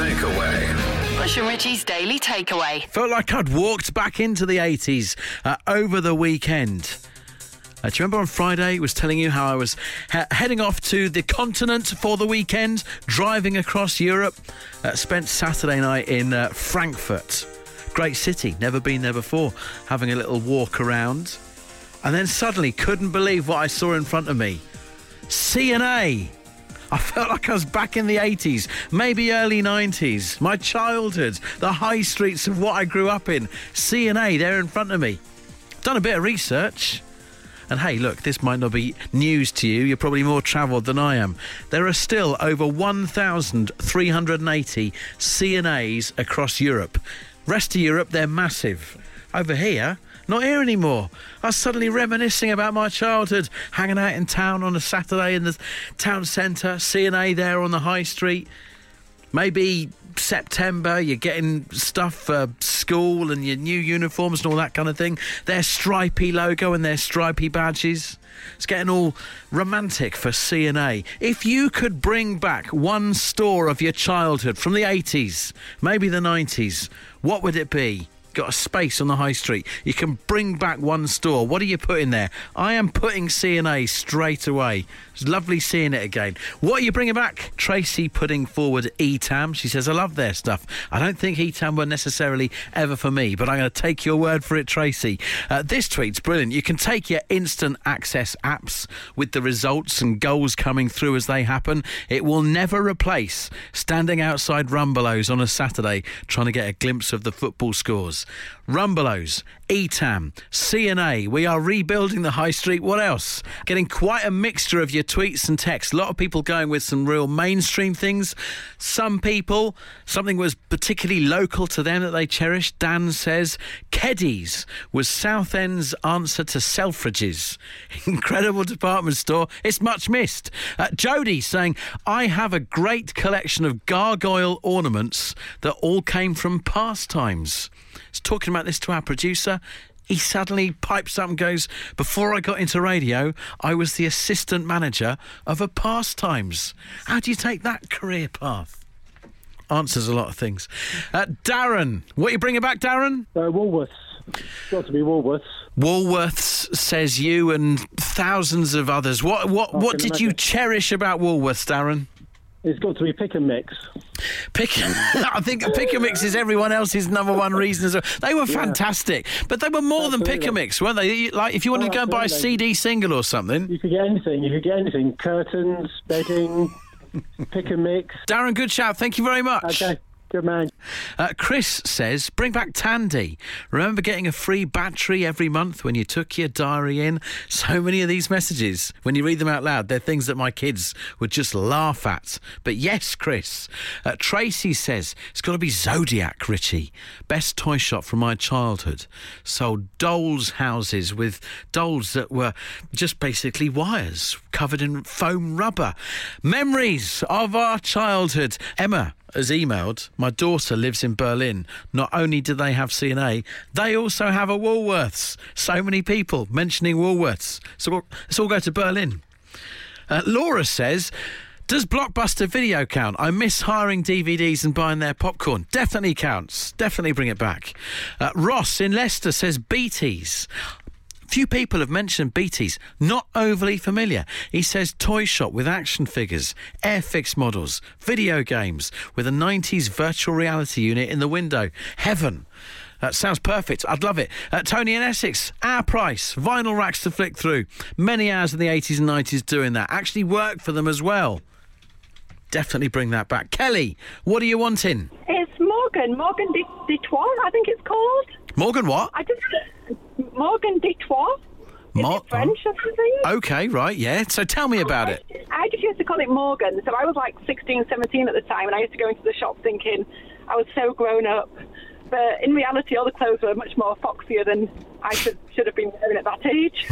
Takeaway. Bush and Richie's Daily Takeaway. Felt like I'd walked back into the 80s over the weekend. Do you remember on Friday I was telling you how I was heading off to the continent for the weekend, driving across Europe? Spent Saturday night in Frankfurt. Great city, never been there before, having a little walk around. And then suddenly couldn't believe what I saw in front of me. C&A. I felt like I was back in the 80s, maybe early 90s. My childhood, the high streets of what I grew up in. C&A there in front of me. Done a bit of research. And hey, look, this might not be news to you. You're probably more travelled than I am. There are still over 1,380 C&As across Europe. Rest of Europe, they're massive. Over here, not here anymore. I was suddenly reminiscing about my childhood, hanging out in town on a Saturday in the town centre, C&A there on the high street. Maybe September, you're getting stuff for school and your new uniforms and all that kind of thing. Their stripy logo and their stripy badges. It's getting all romantic for C&A. If you could bring back one store of your childhood from the 80s, maybe the 90s, what would it be? Got a space on the high street. You can bring back one store. What do you put in there? I am putting C&A straight away. It's lovely seeing it again. What are you bringing back? Tracy putting forward Etam. She says, I love their stuff. I don't think Etam were necessarily ever for me, but I'm going to take your word for it, Tracy. This tweet's brilliant. You can take your instant access apps with the results and goals coming through as they happen. It will never replace standing outside Rumbelows on a Saturday trying to get a glimpse of the football scores. Rumbelows, Etam, C&A. We are rebuilding the high street. What else? Getting quite a mixture of your tweets and texts. A lot of people going with some real mainstream things. Some people, something was particularly local to them that they cherished. Dan says, Keddie's was Southend's answer to Selfridges. Incredible department store. It's much missed. Jodie saying, I have a great collection of gargoyle ornaments that all came from Pastimes. I was talking about this to our producer. He suddenly pipes up and goes, before I got into radio, I was the assistant manager of a Pastimes. How do you take that career path? Answers a lot of things. Darren, what are you bringing back, Darren? Woolworths. Got to be Woolworths. Woolworths, says you and thousands of others. What did you cherish about Woolworths, Darren? It's got to be pick and mix. I think pick and mix is everyone else's number one reason. They were fantastic, but they were more than pick and mix, weren't they? Like if you wanted to go and buy a CD single or something, you could get anything. Curtains, bedding, pick and mix. Darren, good shout. Thank you very much. Okay. Good man. Chris says, bring back Tandy. Remember getting a free battery every month when you took your diary in? So many of these messages, when you read them out loud, they're things that my kids would just laugh at. But yes, Chris. Tracy says, it's got to be Zodiac, Richie. Best toy shop from my childhood. Sold dolls' houses with dolls that were just basically wires covered in foam rubber. Memories of our childhood. Emma has emailed, my daughter lives in Berlin. Not only do they have C&A, they also have a Woolworths. So many people mentioning Woolworths. So let's all go to Berlin. Laura says, does Blockbuster Video count? I miss hiring DVDs and buying their popcorn. Definitely counts. Definitely bring it back. Ross in Leicester says, Beatties. Few people have mentioned Beatties. Not overly familiar. He says toy shop with action figures, Airfix models, video games with a 90s virtual reality unit in the window. Heaven. That sounds perfect. I'd love it. Tony in Essex, Our Price, vinyl racks to flick through. Many hours in the 80s and 90s doing that. Actually worked for them as well. Definitely bring that back. Kelly, what are you wanting? It's Morgan de Troyes, I think it's called. Morgan what? Morgan de Troyes. Is it French or something? Okay, right, yeah. So tell me about it. I just used to call it Morgan. So I was like 16, 17 at the time, and I used to go into the shop thinking I was so grown up. But in reality, all the clothes were much more foxier than I should have been wearing at that age.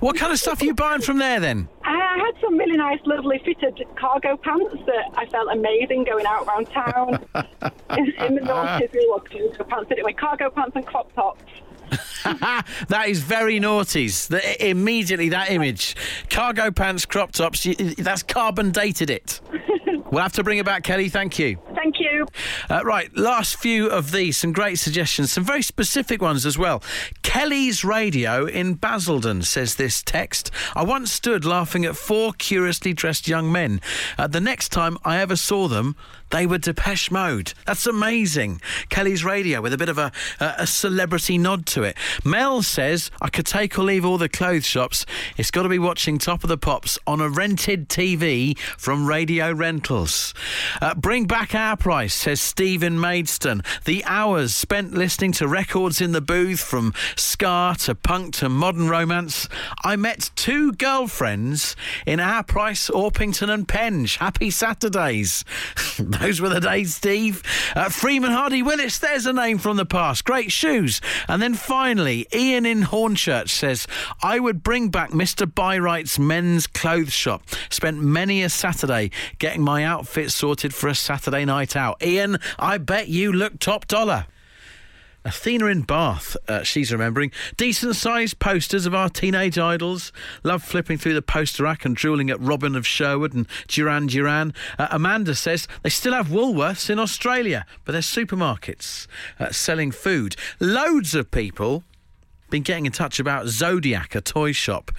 What kind of stuff are you buying from there, then? I had some really nice, lovely fitted cargo pants that I felt amazing going out around town. in the noughties, we wore cargo pants and crop tops. That is very noughties. Immediately, that image. Cargo pants, crop tops, that's carbon dated it. We'll have to bring it back, Kelly. Thank you. Thank you. you. Right, last few of these, some great suggestions, some very specific ones as well. Kelly's Radio in Basildon, says this text. I once stood laughing at four curiously dressed young men. The next time I ever saw them, they were Depeche Mode. That's amazing. Kelly's Radio with a bit of a celebrity nod to it. Mel says, I could take or leave all the clothes shops. It's got to be watching Top of the Pops on a rented TV from Radio Rentals. Bring back Our Price, says Stephen Maidstone. The hours spent listening to records in the booth, from ska to punk to modern romance. I met two girlfriends in Our Price, Orpington and Penge. Happy Saturdays. Those were the days, Steve. Freeman Hardy Willis, there's a name from the past. Great shoes. And then finally, Ian in Hornchurch says, I would bring back Mr. Byright's men's clothes shop. Spent many a Saturday getting my outfit sorted for a Saturday night out. Ian, I bet you look top dollar. Athena in Bath, she's remembering. Decent-sized posters of our teenage idols. Love flipping through the poster rack and drooling at Robin of Sherwood and Duran Duran. Amanda says they still have Woolworths in Australia, but they're supermarkets selling food. Loads of people been getting in touch about Zodiac, a toy shop.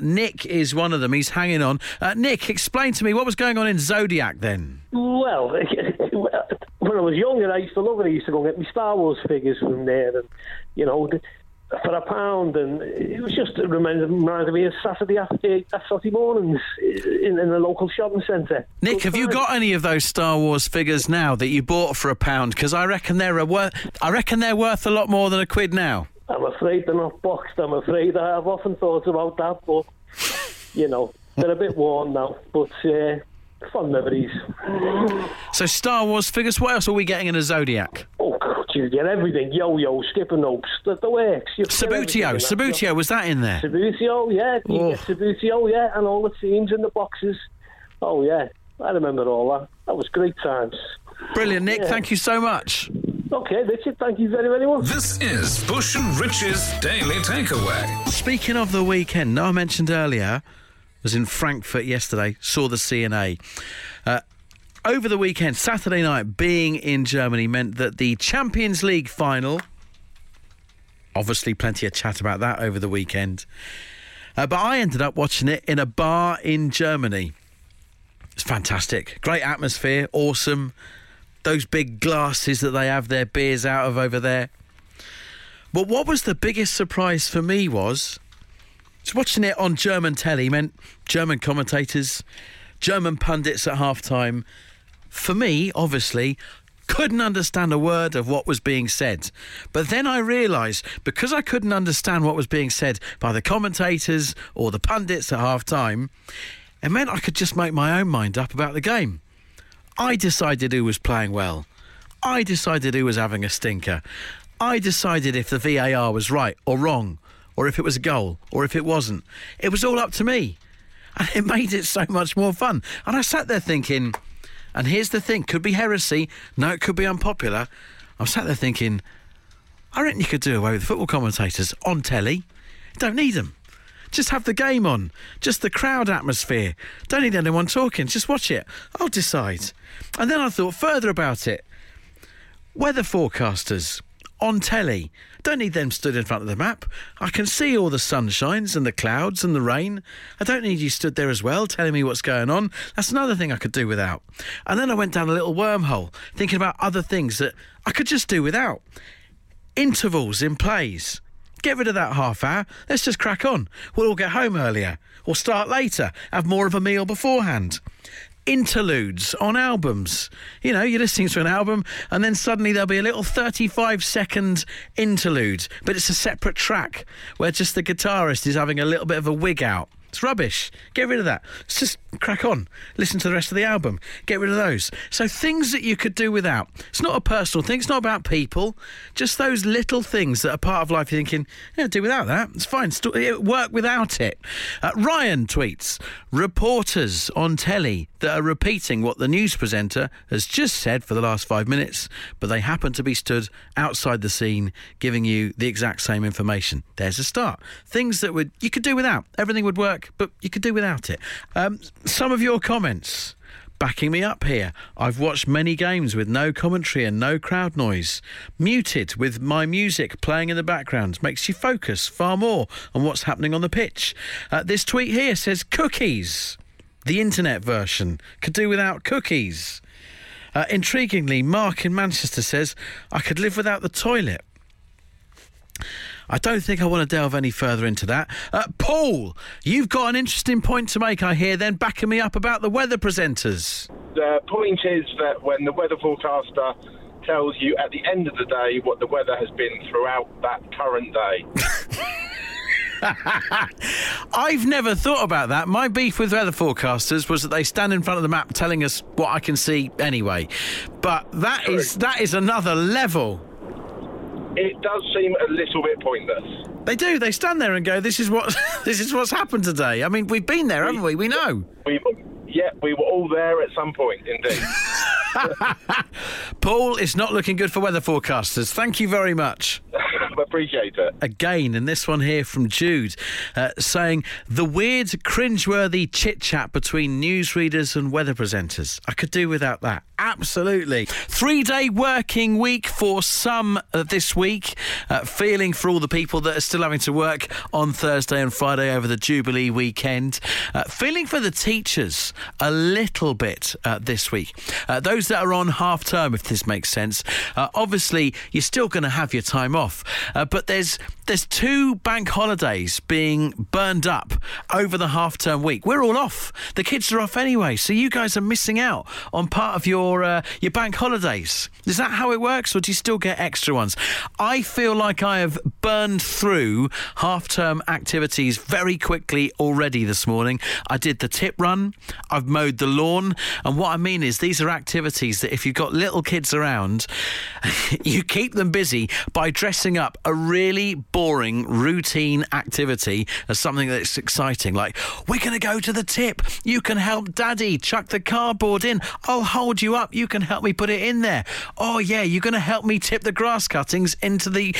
Nick is one of them. He's hanging on. Nick, explain to me what was going on in Zodiac then. Well, when I was younger, I used to love it. I used to go get my Star Wars figures from there, and you know, for a pound. And it was just reminded me of Saturday after mornings in the local shopping centre. Nick, have you got any of those Star Wars figures now that you bought for a pound? Because I reckon they're worth a lot more than £1 now. I'm afraid they're not boxed, I'm afraid. I've often thought about that, but, you know, they're a bit worn now, but fun memories. So Star Wars figures, what else are we getting in a Zodiac? Oh, God, you get everything. Yo-Yo, skipping ropes, the works. Sabutio, was that in there? Sabutio, yeah. You get Sabutio, yeah, and all the teams in the boxes. Oh, yeah, I remember all that. That was great times. Brilliant, Nick, thank you so much. OK, Richard, thank you very, very much. This is Bush and Rich's Daily Takeaway. Speaking of the weekend, now I mentioned earlier, was in Frankfurt yesterday, saw the C&A. Over the weekend, Saturday night, being in Germany meant that the Champions League final, obviously plenty of chat about that over the weekend, but I ended up watching it in a bar in Germany. It's fantastic. Great atmosphere, awesome. Those big glasses that they have their beers out of over there. But what was the biggest surprise for me was watching it on German telly meant German commentators, German pundits at half-time. For me, obviously, couldn't understand a word of what was being said. But then I realised, because I couldn't understand what was being said by the commentators or the pundits at half-time, it meant I could just make my own mind up about the game. I decided who was playing well. I decided who was having a stinker. I decided if the VAR was right or wrong, or if it was a goal, or if it wasn't. It was all up to me. And it made it so much more fun. And I sat there thinking, and here's the thing, could be heresy, no, it could be unpopular. I sat there thinking, I reckon you could do away with football commentators on telly. Don't need them. Just have the game on. Just the crowd atmosphere. Don't need anyone talking. Just watch it. I'll decide. And then I thought further about it. Weather forecasters on telly. Don't need them stood in front of the map. I can see all the sunshines and the clouds and the rain. I don't need you stood there as well telling me what's going on. That's another thing I could do without. And then I went down a little wormhole thinking about other things that I could just do without. Intervals in plays. Get rid of that half hour. Let's just crack on. We'll all get home earlier or start later, have more of a meal beforehand. Interludes on albums. You know, you're listening to an album and then suddenly there'll be a little 35-second interlude, but it's a separate track where just the guitarist is having a little bit of a wig out. It's rubbish. Get rid of that. Let's just crack on. Listen to the rest of the album. Get rid of those. So things that you could do without. It's not a personal thing. It's not about people. Just those little things that are part of life. You're thinking, yeah, do without that. It's fine. Work without it. Ryan tweets, reporters on telly that are repeating what the news presenter has just said for the last 5 minutes, but they happen to be stood outside the scene giving you the exact same information. There's a start. Things that you could do without. Everything would work, but you could do without it. Some of your comments. backing me up here. I've watched many games with no commentary and no crowd noise. Muted with my music playing in the background makes you focus far more on what's happening on the pitch. This tweet here says cookies. The internet version. Could do without cookies. Intriguingly, Mark in Manchester says, I could live without the toilet. I don't think I want to delve any further into that. Paul, you've got an interesting point to make, I hear, then backing me up about the weather presenters. The point is that when the weather forecaster tells you at the end of the day what the weather has been throughout that current day. I've never thought about that. My beef with weather forecasters was that they stand in front of the map telling us what I can see anyway. But that is another level. It does seem a little bit pointless. They do. They stand there and go, "This is what's happened today." I mean, we've been there, haven't we? We know. We were all there at some point, indeed. Paul, it's not looking good for weather forecasters. Thank you very much. Appreciate it. Again, and this one here from Jude, saying, the weird, cringeworthy chit-chat between newsreaders and weather presenters. I could do without that. Absolutely. 3-day working week for some this week. Feeling for all the people that are still having to work on Thursday and Friday over the Jubilee weekend. Feeling for the teachers a little bit this week. Those that are on half-term, if this makes sense. Obviously, you're still going to have your time off. But there's two bank holidays being burned up over the half-term week. We're all off. The kids are off anyway, so you guys are missing out on part of your bank holidays. Is that how it works, or do you still get extra ones? I feel like I have burned through half-term activities very quickly already this morning. I did the tip run, I've mowed the lawn, and what I mean is these are activities that if you've got little kids around, you keep them busy by dressing up a really boring routine activity as something that's exciting, like, we're going to go to the tip, you can help Daddy chuck the cardboard in, I'll hold you up, you can help me put it in there, oh yeah, you're going to help me tip the grass cuttings into the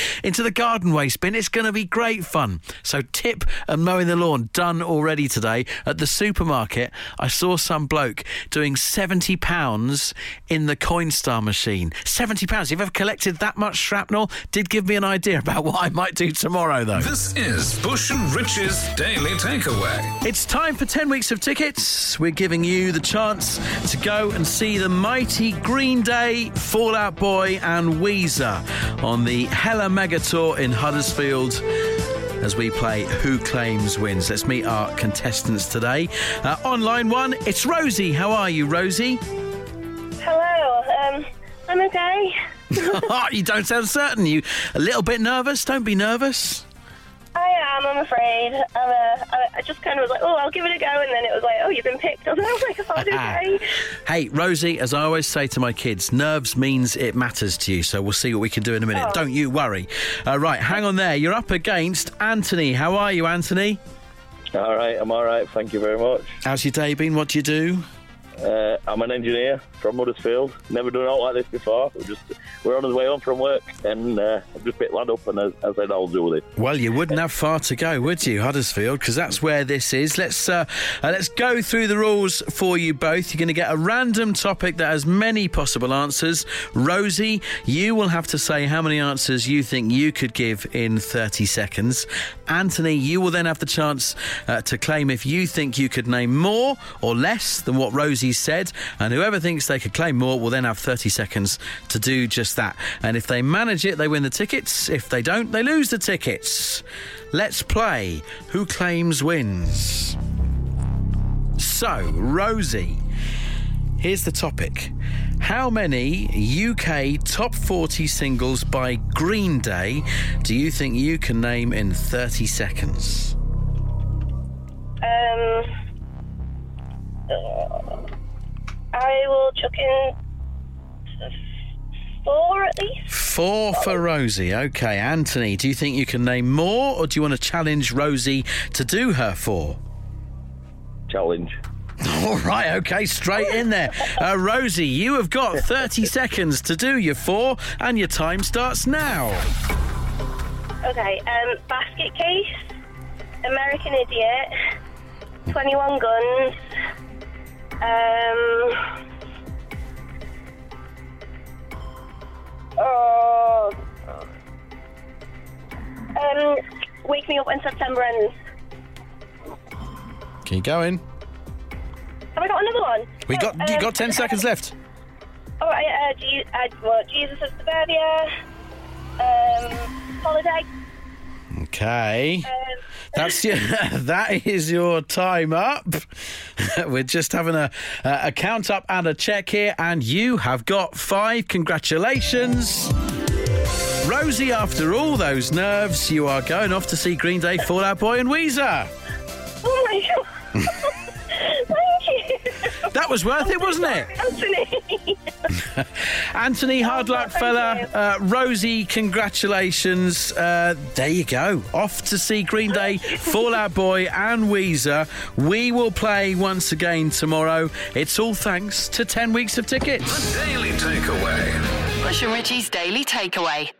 garden waste bin, it's going to be great fun. So tip and mowing the lawn done already today. At the supermarket, I saw some bloke doing £70 in the Coinstar machine. £70, you've ever collected that much shrapnel? Did give me an idea about what I might do tomorrow, though. This is Bush and Rich's Daily Takeaway. It's time for 10 weeks of tickets. We're giving you the chance to go and see the mighty Green Day, Fall Out Boy and Weezer on the Hella Mega Tour in Huddersfield as we play Who Claims Wins. Let's meet our contestants today. On line one, it's Rosie. How are you, Rosie? Hello, I'm okay. You don't sound certain. You a little bit nervous? Don't be nervous. I am, I'm afraid. I just kind of was like, oh, I'll give it a go, and then it was like, oh, you've been picked. I was like, oh my God, okay. Hey, Rosie, as I always say to my kids, nerves means it matters to you, so we'll see what we can do in a minute. Oh. Don't you worry. Right, hang on there. You're up against Anthony. How are you, Anthony? All right, I'm all right. Thank you very much. How's your day been? What do you do? I'm an engineer from Huddersfield. Never done out like this before. We're on our way home from work, and I've just picked lad up, and I said I'll do with it. Well, you wouldn't have far to go, would you, Huddersfield? Because that's where this is. Let's go through the rules for you both. You're going to get a random topic that has many possible answers. Rosie, you will have to say how many answers you think you could give in 30 seconds. Anthony, you will then have the chance to claim if you think you could name more or less than what Rosie said, and whoever thinks they could claim more will then have 30 seconds to do just that. And if they manage it, they win the tickets. If they don't, they lose the tickets. Let's play Who Claims Wins. So, Rosie, here's the topic. How many UK top 40 singles by Green Day do you think you can name in 30 seconds? I will chuck in 4 at least. 4 for Rosie. OK, Anthony, do you think you can name more, or do you want to challenge Rosie to do her 4? Challenge. All right, OK, straight in there. Rosie, you have got 30 seconds to do your 4, and your time starts now. OK, Basket Case, American Idiot, 21 Guns... Wake Me Up When September Ends. Keep going. Have I got another one? You got 10 seconds left. All right. Jesus of Suburbia. Holiday. Okay. That is your time up. We're just having a count up and a check here, and you have got 5. Congratulations. Rosie, after all those nerves, you are going off to see Green Day, Fall Out Boy and Weezer. Oh, my God. Thank you. That was worth it, wasn't it? Anthony. Anthony, hard luck, fella. Rosie, congratulations. There you go. Off to see Green Day, Fall Out Boy and Weezer. We will play once again tomorrow. It's all thanks to 10 weeks of tickets. The Daily Takeaway. Bush and Richie's Daily Takeaway.